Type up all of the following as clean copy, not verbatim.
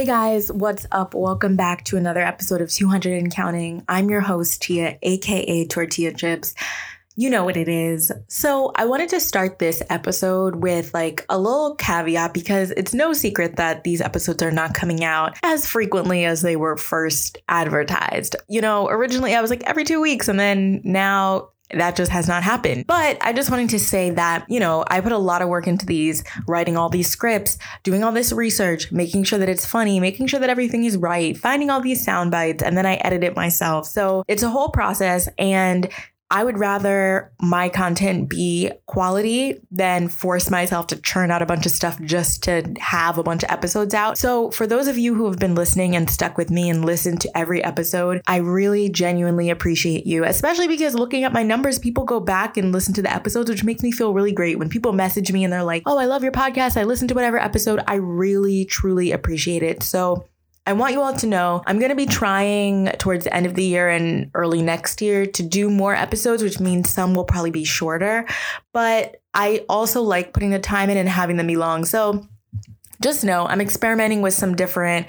Hey guys, what's up? Welcome back to another episode of 200 And Counting. I'm your host, Tia, aka Tortilla Chips. You know what it is. So I wanted to start this episode with like a little caveat because it's no secret that these episodes are not coming out as frequently as they were first advertised. You know, originally I was like every 2 weeks, and then now that just has not happened. But I just wanted to say that, you know, I put a lot of work into these, writing all these scripts, doing all this research, making sure that it's funny, making sure that everything is right, finding all these sound bites, and then I edit it myself. So it's a whole process, and I would rather my content be quality than force myself to churn out a bunch of stuff just to have a bunch of episodes out. So for those of you who have been listening and stuck with me and listened to every episode, I really genuinely appreciate you, especially because looking at my numbers, people go back and listen to the episodes, which makes me feel really great. When people message me and they're like, oh, I love your podcast, I listened to whatever episode, I really, truly appreciate it. So I want you all to know I'm going to be trying towards the end of the year and early next year to do more episodes, which means some will probably be shorter, but I also like putting the time in and having them be long. So just know I'm experimenting with some different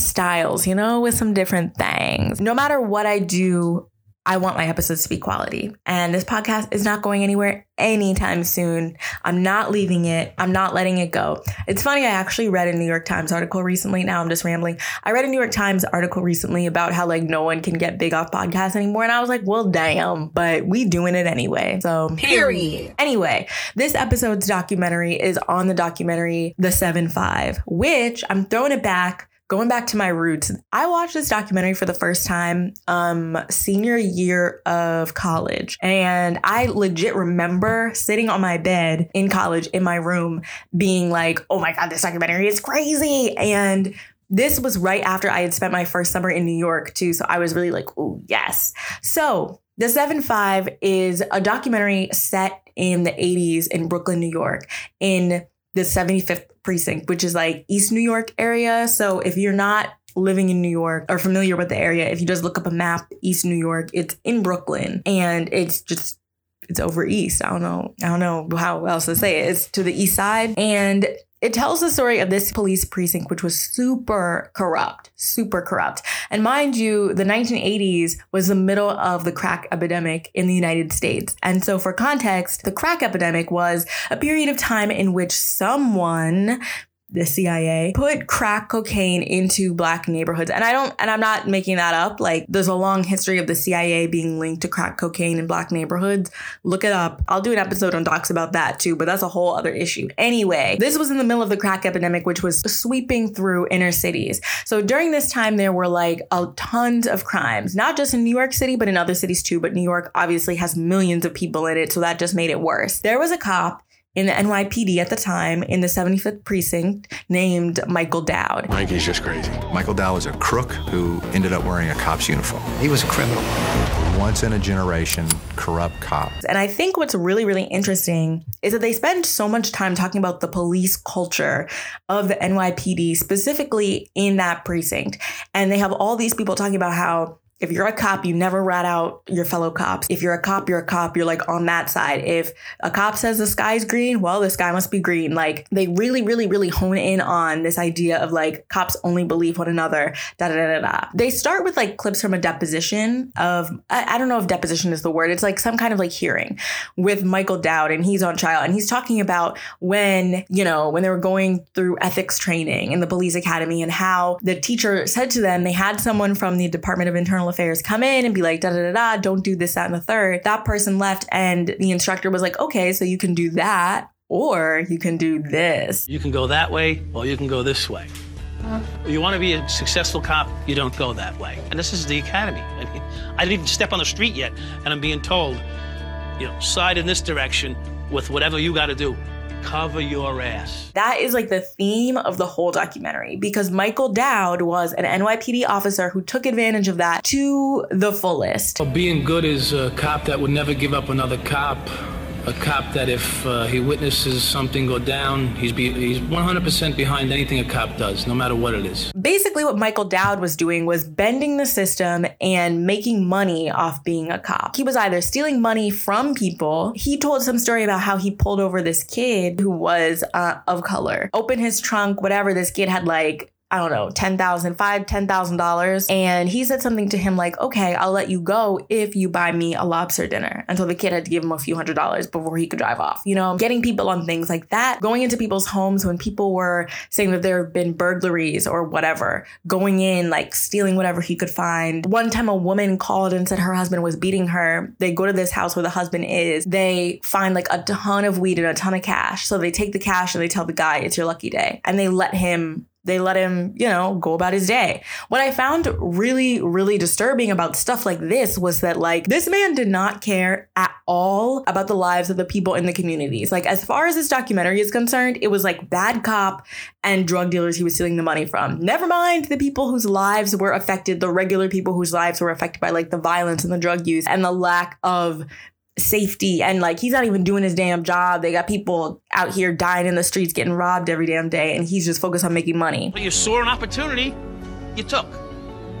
styles, you know, with some different things. No matter what I do, I want my episodes to be quality, and this podcast is not going anywhere anytime soon. I'm not leaving it. I'm not letting it go. It's funny. I actually read a New York Times article recently. Now I'm just rambling. I read a New York Times article recently about how like no one can get big off podcasts anymore. And I was like, well, damn, but we doing it anyway. So period. Anyway, this episode's documentary is on the documentary, The 7-5, which I'm throwing it back. Going back to my roots, I watched this documentary for the first time senior year of college. And I legit remember sitting on my bed in college in my room being like, oh my God, this documentary is crazy. And this was right after I had spent my first summer in New York too. So I was really like, oh, yes. So The 7-5 is a documentary set in the 80s in Brooklyn, New York, in the 75th precinct, which is like East New York area. So if you're not living in New York or familiar with the area, if you just look up a map, East New York, it's in Brooklyn, and it's over east. I don't know how else to say it. It's to the east side, and it tells the story of this police precinct, which was super corrupt. And mind you, the 1980s was the middle of the crack epidemic in the United States. And so for context, the crack epidemic was a period of time in which someone, the CIA, put crack cocaine into black neighborhoods. And I'm not making that up. Like, there's a long history of the CIA being linked to crack cocaine in black neighborhoods. Look it up. I'll do an episode on docs about that too, but that's a whole other issue. Anyway, this was in the middle of the crack epidemic, which was sweeping through inner cities. So during this time, there were like a tons of crimes, not just in New York City, but in other cities too. But New York obviously has millions of people in it, so that just made it worse. There was a cop in the NYPD at the time, in the 75th precinct, named Michael Dowd. Mikey's just crazy. Michael Dowd was a crook who ended up wearing a cop's uniform. He was a criminal. Once in a generation, corrupt cop. And I think what's really, really interesting is that they spend so much time talking about the police culture of the NYPD, specifically in that precinct. And they have all these people talking about how if you're a cop, you never rat out your fellow cops. If you're a cop, you're a cop. You're like on that side. If a cop says the sky's green, well, the sky must be green. Like, they really, really, really hone in on this idea of like cops only believe one another. Da da da da da. They start with like clips from a deposition of, I don't know if deposition is the word. It's like some kind of like hearing with Michael Dowd, and he's on trial, and he's talking about when they were going through ethics training in the police academy, and how the teacher said to them, they had someone from the Department of Internal Affairs come in and be like, da da da da, don't do this, that, and the third. That person left, and the instructor was like, okay, so you can do that, or you can do this. You can go that way, or you can go this way. You want to be a successful cop, you don't go that way. And this is the academy. I mean, I didn't even step on the street yet, and I'm being told, side in this direction with whatever you got to do. Cover your ass. That is like the theme of the whole documentary, because Michael Dowd was an NYPD officer who took advantage of that to the fullest. Well, being good is a cop that would never give up another cop. A cop that if he witnesses something go down, he's 100% behind anything a cop does, no matter what it is. Basically, what Michael Dowd was doing was bending the system and making money off being a cop. He was either stealing money from people. He told some story about how he pulled over this kid who was of color, opened his trunk, whatever. This kid had like I don't know, $10,000, and he said something to him like, okay, I'll let you go if you buy me a lobster dinner. And so the kid had to give him a few $100 before he could drive off. You know, getting people on things like that, going into people's homes when people were saying that there have been burglaries or whatever, going in, like stealing whatever he could find. One time a woman called and said her husband was beating her. They go to this house where the husband is. They find like a ton of weed and a ton of cash. So they take the cash and they tell the guy, it's your lucky day. And they let him... you know, go about his day. What I found really, really disturbing about stuff like this was that, like, this man did not care at all about the lives of the people in the communities. Like, as far as this documentary is concerned, it was like bad cop and drug dealers he was stealing the money from. Never mind the people whose lives were affected, the regular people whose lives were affected by like the violence and the drug use and the lack of safety, and like he's not even doing his damn job. They got people out here dying in the streets, getting robbed every damn day, and he's just focused on making money. But you saw an opportunity, you took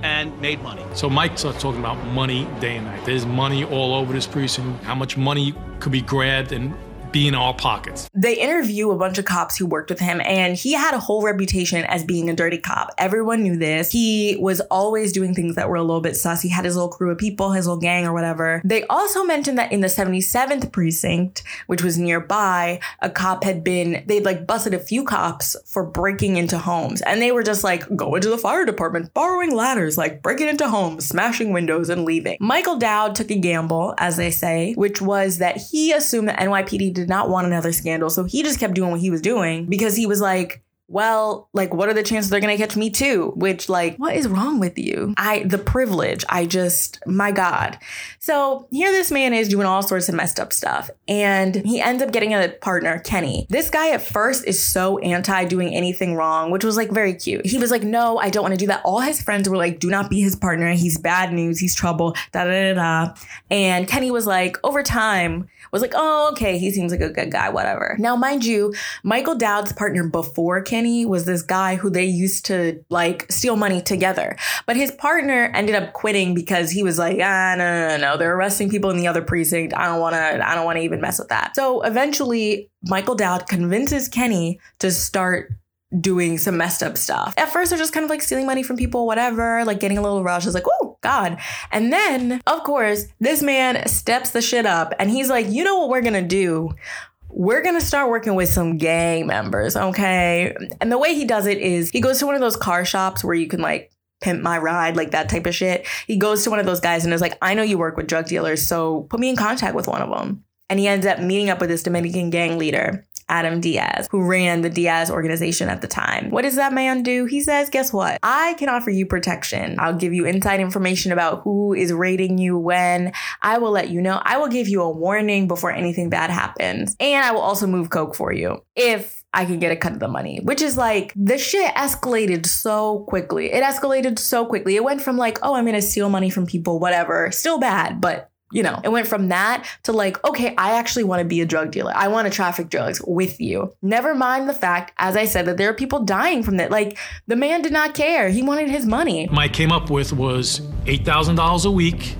and made money. So Mike starts talking about money day and night. There's money all over this precinct, how much money could be grabbed and be in our pockets. They interview a bunch of cops who worked with him, and he had a whole reputation as being a dirty cop. Everyone knew this. He was always doing things that were a little bit sus. He had his little crew of people, his little gang or whatever. They also mentioned that in the 77th precinct, which was nearby, a cop had been, they'd like busted a few cops for breaking into homes. And they were just like going to the fire department, borrowing ladders, like breaking into homes, smashing windows and leaving. Michael Dowd took a gamble, as they say, which was that he assumed that NYPD did not want another scandal. So he just kept doing what he was doing because he was like, well, like, what are the chances they're going to catch me too? Which, like, what is wrong with you? The privilege, my God. So here this man is doing all sorts of messed up stuff. And he ends up getting a partner, Kenny. This guy at first is so anti doing anything wrong, which was like very cute. He was like, no, I don't want to do that. All his friends were like, do not be his partner. He's bad news. He's trouble. And Kenny was like, over time, was like, oh, okay, he seems like a good guy, whatever. Now, mind you, Michael Dowd's partner before Kenny was this guy who they used to like steal money together. But his partner ended up quitting because he was like, no, they're arresting people in the other precinct. I don't want to even mess with that. So eventually Michael Dowd convinces Kenny to start doing some messed up stuff. At first, they're just kind of like stealing money from people, whatever, like getting a little rush. It's like, oh, God. And then, of course, this man steps the shit up and he's like, you know what we're going to do? We're going to start working with some gang members, okay? And the way he does it is he goes to one of those car shops where you can like pimp my ride, like that type of shit. He goes to one of those guys and is like, I know you work with drug dealers, so put me in contact with one of them. And he ends up meeting up with this Dominican gang leader, Adam Diaz, who ran the Diaz organization at the time. What does that man do? He says, guess what? I can offer you protection. I'll give you inside information about who is raiding you when. I will let you know. I will give you a warning before anything bad happens. And I will also move coke for you if I can get a cut of the money, which is like the shit escalated so quickly. It went from like, oh, I'm going to steal money from people, whatever. Still bad, but you know, it went from that to like, okay, I actually want to be a drug dealer. I want to traffic drugs with you. Never mind the fact, as I said, that there are people dying from that. Like, the man did not care. He wanted his money. Mike came up with was $8,000 a week,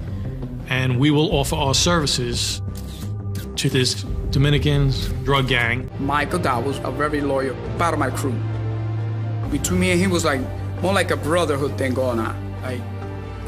and we will offer our services to this Dominican drug gang. Michael Dowd was a very loyal part of my crew. Between me and him was like more like a brotherhood thing going on. Like,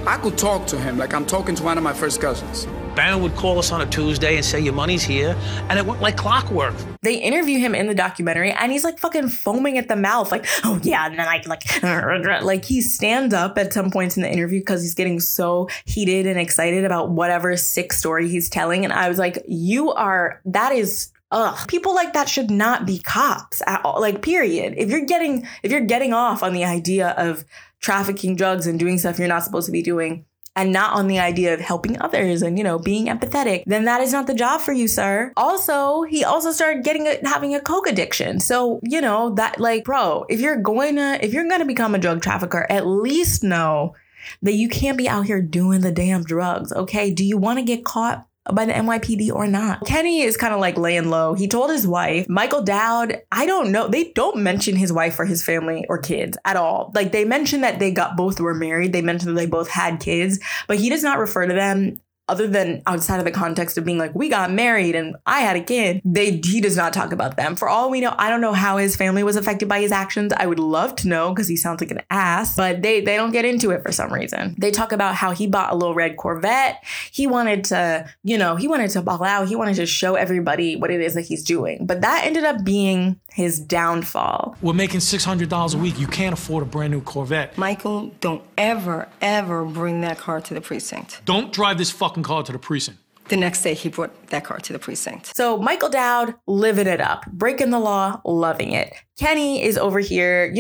I could talk to him like I'm talking to one of my first cousins. Bannon would call us on a Tuesday and say, your money's here. And it went like clockwork. They interview him in the documentary and he's like fucking foaming at the mouth. Like, oh yeah. And then like he stands up at some points in the interview because he's getting so heated and excited about whatever sick story he's telling. And I was like, people like that should not be cops at all. Like, period. If you're getting off on the idea of trafficking drugs and doing stuff you're not supposed to be doing and not on the idea of helping others and, you know, being empathetic, then that is not the job for you, sir. Also, he also started having a coke addiction. So, you know, that like, bro, if you're going to become a drug trafficker, at least know that you can't be out here doing the damn drugs. Okay. Do you want to get caught by the NYPD or not? Kenny is kind of like laying low. He told his wife, Michael Dowd, I don't know. They don't mention his wife or his family or kids at all. Like, they mentioned that they both were married. They mentioned that they both had kids, but he does not refer to them other than outside of the context of being like, we got married and I had a kid, he does not talk about them. For all we know, I don't know how his family was affected by his actions. I would love to know because he sounds like an ass, but they don't get into it for some reason. They talk about how he bought a little red Corvette. He wanted to, he wanted to ball out. He wanted to show everybody what it is that he's doing. But that ended up being his downfall. We're making $600 a week. You can't afford a brand new Corvette. Michael, don't ever, ever bring that car to the precinct. Don't drive this fucking car to the precinct. The next day, he brought that car to the precinct. So Michael Dowd, living it up, breaking the law, loving it. Kenny is over here,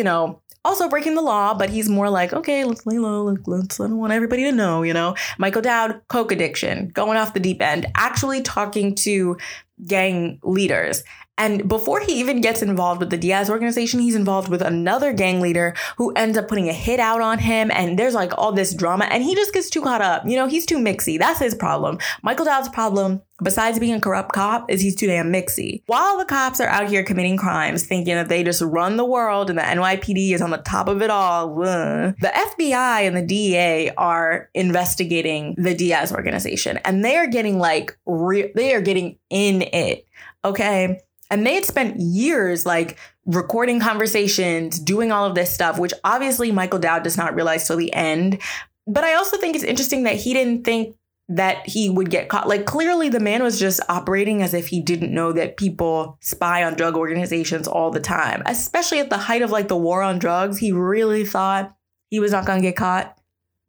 also breaking the law, but he's more like, okay, let's lay low. I don't want everybody to know, Michael Dowd, coke addiction, going off the deep end, actually talking to gang leaders. And before he even gets involved with the Diaz organization, he's involved with another gang leader who ends up putting a hit out on him. And there's like all this drama and he just gets too caught up. He's too mixy. That's his problem. Michael Dowd's problem, besides being a corrupt cop, is he's too damn mixy. While the cops are out here committing crimes, thinking that they just run the world and the NYPD is on the top of it all, the FBI and the DEA are investigating the Diaz organization and they are getting they are getting in it. Okay. And they had spent years recording conversations, doing all of this stuff, which obviously Michael Dowd does not realize till the end. But I also think it's interesting that he didn't think that he would get caught. Clearly the man was just operating as if he didn't know that people spy on drug organizations all the time, especially at the height of the war on drugs. He really thought he was not going to get caught.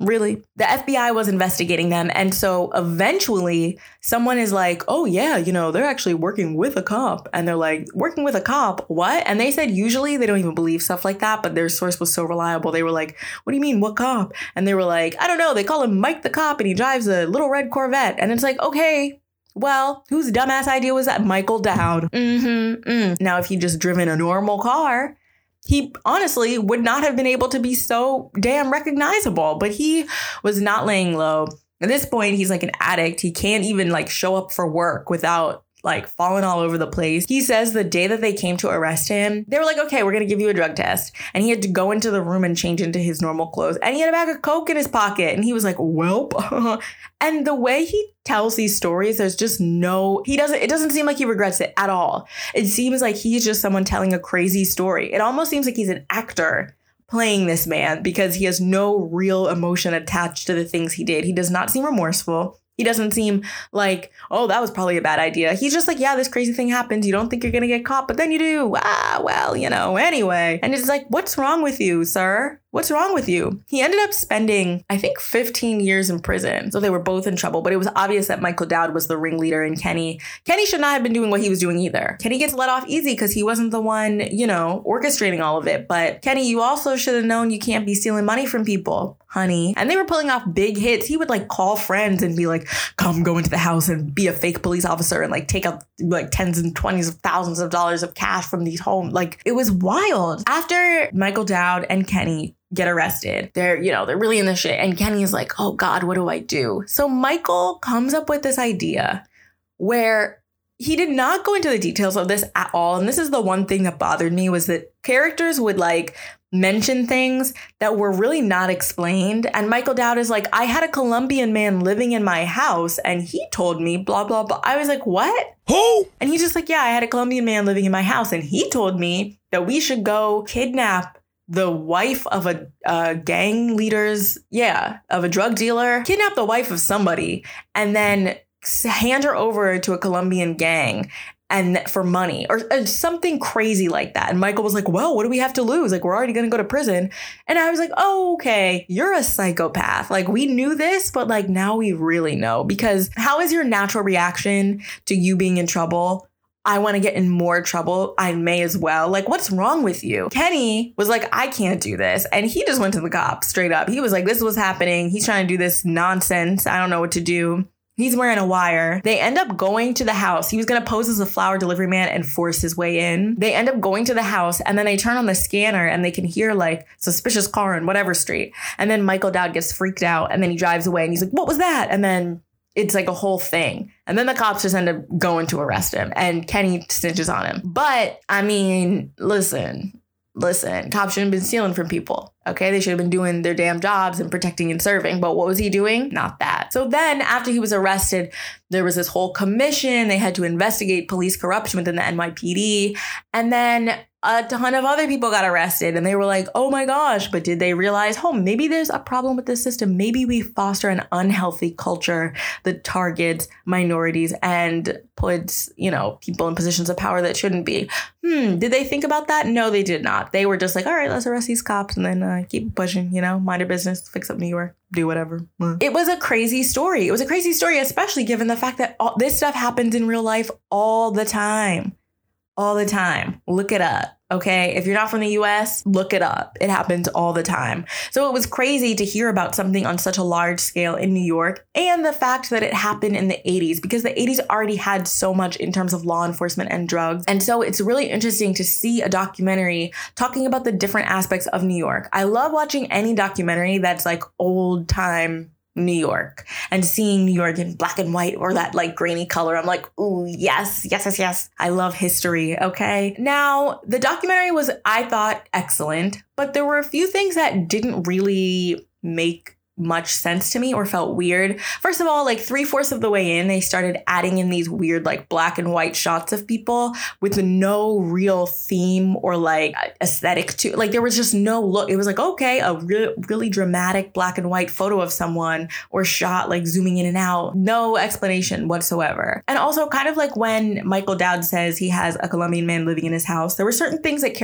Really, the FBI was investigating them. And so eventually someone is like, oh, yeah, they're actually working with a cop. And they're like, working with a cop? What? And they said usually they don't even believe stuff like that. But their source was so reliable. They were like, what do you mean? What cop? And they were like, I don't know. They call him Mike the cop and he drives a little red Corvette. And it's like, OK, well, whose dumbass idea was that? Michael Dowd. Now, if he'd just driven a normal car, he honestly would not have been able to be so damn recognizable, but he was not laying low. At this point, he's like an addict. He can't even show up for work without falling all over the place. He says the day that they came to arrest him, they were like, okay, we're going to give you a drug test. And he had to go into the room and change into his normal clothes. And he had a bag of coke in his pocket. And he was like, welp. And the way he tells these stories, there's just it doesn't seem like he regrets it at all. It seems like he's just someone telling a crazy story. It almost seems like he's an actor playing this man because he has no real emotion attached to the things he did. He does not seem remorseful. He doesn't seem like, oh, that was probably a bad idea. He's just like, yeah, this crazy thing happens. You don't think you're going to get caught, but then you do. Anyway. And it's like, what's wrong with you, sir? What's wrong with you? He ended up spending, I think, 15 years in prison. So they were both in trouble, but it was obvious that Michael Dowd was the ringleader and Kenny should not have been doing what he was doing either. Kenny gets let off easy because he wasn't the one, orchestrating all of it. But Kenny, you also should have known you can't be stealing money from people, honey. And they were pulling off big hits. He would call friends and be like, come go into the house and be a fake police officer and take out tens and twenties of thousands of dollars of cash from these homes. It was wild. After Michael Dowd and Kenny get arrested, they're really in the shit. And Kenny is like, oh God, what do I do? So Michael comes up with this idea where he did not go into the details of this at all. And this is the one thing that bothered me was that characters would mention things that were really not explained. And Michael Dowd is like, I had a Colombian man living in my house and he told me blah, blah, blah. I was like, what? Who? And he's just like, yeah, I had a Colombian man living in my house and he told me that we should go kidnap the wife of a gang leader's, of a drug dealer, kidnap the wife of somebody, and then hand her over to a Colombian gang and for money or something crazy like that. And Michael was like, well, what do we have to lose? We're already going to go to prison. And I was like, oh, okay, you're a psychopath. We knew this, but now we really know, because how is your natural reaction to you being in trouble? I want to get in more trouble. I may as well. What's wrong with you? Kenny was like, I can't do this. And he just went to the cops straight up. He was like, this is what's happening. He's trying to do this nonsense. I don't know what to do. He's wearing a wire. They end up going to the house. He was going to pose as a flower delivery man and force his way in. They end up going to the house and then they turn on the scanner and they can hear suspicious car on whatever street. And then Michael Dowd gets freaked out and then he drives away and he's like, what was that? And then it's a whole thing. And then the cops just end up going to arrest him and Kenny snitches on him. But I mean, listen, cops shouldn't have been stealing from people. Okay, they should have been doing their damn jobs and protecting and serving. But what was he doing? Not that. So then after he was arrested, there was this whole commission. They had to investigate police corruption within the NYPD. And then a ton of other people got arrested and they were like, oh my gosh. But did they realize, oh, maybe there's a problem with this system. Maybe we foster an unhealthy culture that targets minorities and puts, you know, people in positions of power that shouldn't be. Did they think about that? No, they did not. They were just like, all right, let's arrest these cops and then keep pushing, you know, mind your business, fix up New York, do whatever. It was a crazy story. It was a crazy story, especially given the fact that all this stuff happens in real life all the time. All the time. Look it up. OK, if you're not from the U.S., look it up. It happens all the time. So it was crazy to hear about something on such a large scale in New York, and the fact that it happened in the 80s, because the 80s already had so much in terms of law enforcement and drugs. And so it's really interesting to see a documentary talking about the different aspects of New York. I love watching any documentary that's like old time New York and seeing New York in black and white or that like grainy color. I'm like, ooh, yes, yes, yes, yes. I love history. Okay. Now, the documentary was, I thought, excellent, but there were a few things that didn't really make much sense to me or felt weird. First of all, like 3/4 of the way in, they started adding in these weird like black and white shots of people with no real theme or like aesthetic to, like there was just no look. It was like, okay, a really dramatic black and white photo of someone or shot like zooming in and out. No explanation whatsoever. And also kind of like when Michael Dowd says he has a Colombian man living in his house, there were certain things that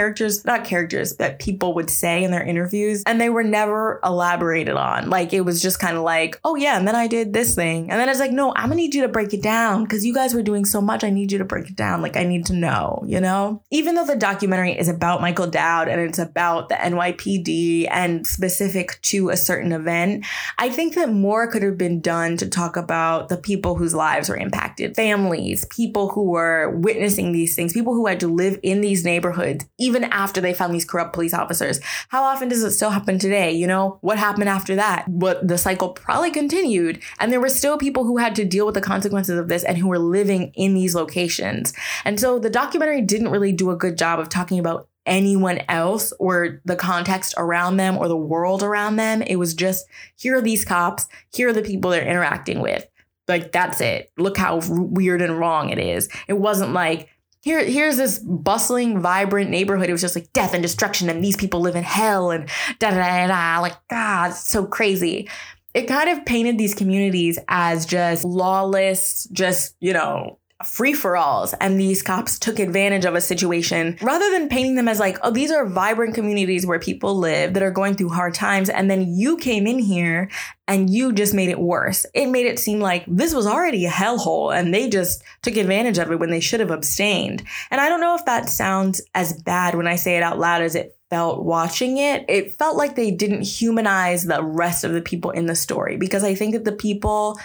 that people would say in their interviews and they were never elaborated on. Like it was just kind of like, oh yeah, and then I did this thing. And then it's like, no, I'm gonna need you to break it down because you guys were doing so much. I need you to break it down. Like I need to know, you know? Even though the documentary is about Michael Dowd and it's about the NYPD and specific to a certain event, I think that more could have been done to talk about the people whose lives were impacted. Families, people who were witnessing these things, people who had to live in these neighborhoods even after they found these corrupt police officers. How often does it still happen today? You know, what happened after that? What the cycle probably continued, and there were still people who had to deal with the consequences of this and who were living in these locations. And so the documentary didn't really do a good job of talking about anyone else or the context around them or the world around them. It was just, here are these cops, here are the people they're interacting with. Like, that's it. Look how weird and wrong it is. It wasn't like, here's this bustling, vibrant neighborhood. It was just like death and destruction and these people live in hell and da-da-da-da-da. Like, God, it's so crazy. It kind of painted these communities as just lawless, just, you know, free-for-alls. And these cops took advantage of a situation rather than painting them as like, oh, these are vibrant communities where people live that are going through hard times. And then you came in here and you just made it worse. It made it seem like this was already a hellhole and they just took advantage of it when they should have abstained. And I don't know if that sounds as bad when I say it out loud as it felt watching it. It felt like they didn't humanize the rest of the people in the story, because I think that the people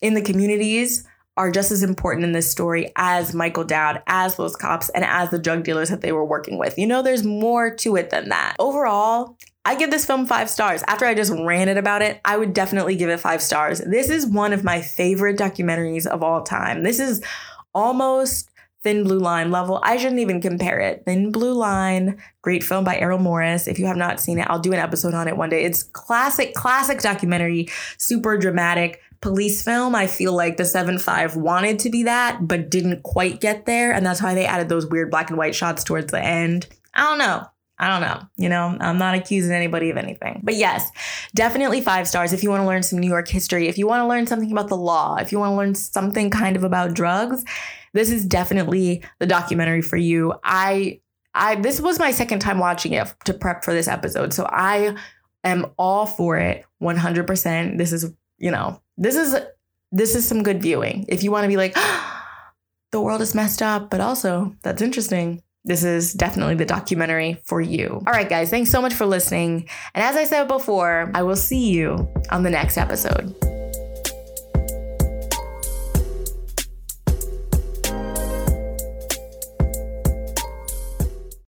in the communities are just as important in this story as Michael Dowd, as those cops, and as the drug dealers that they were working with. You know, there's more to it than that. Overall, I give this film 5 stars. After I just ranted about it, I would definitely give it 5 stars. This is one of my favorite documentaries of all time. This is almost Thin Blue Line level. I shouldn't even compare it. Thin Blue Line, great film by Errol Morris. If you have not seen it, I'll do an episode on it one day. It's classic documentary, super dramatic police film. I feel like the 7-5 wanted to be that, but didn't quite get there. And that's why they added those weird black and white shots towards the end. I don't know. You know, I'm not accusing anybody of anything. But yes, definitely 5 stars if you want to learn some New York history, if you want to learn something about the law, if you want to learn something kind of about drugs, this is definitely the documentary for you. This was my second time watching it to prep for this episode. So I am all for it 100%. This is some good viewing. If you want to be like, oh, the world is messed up, but also that's interesting, this is definitely the documentary for you. All right, guys, thanks so much for listening. And as I said before, I will see you on the next episode.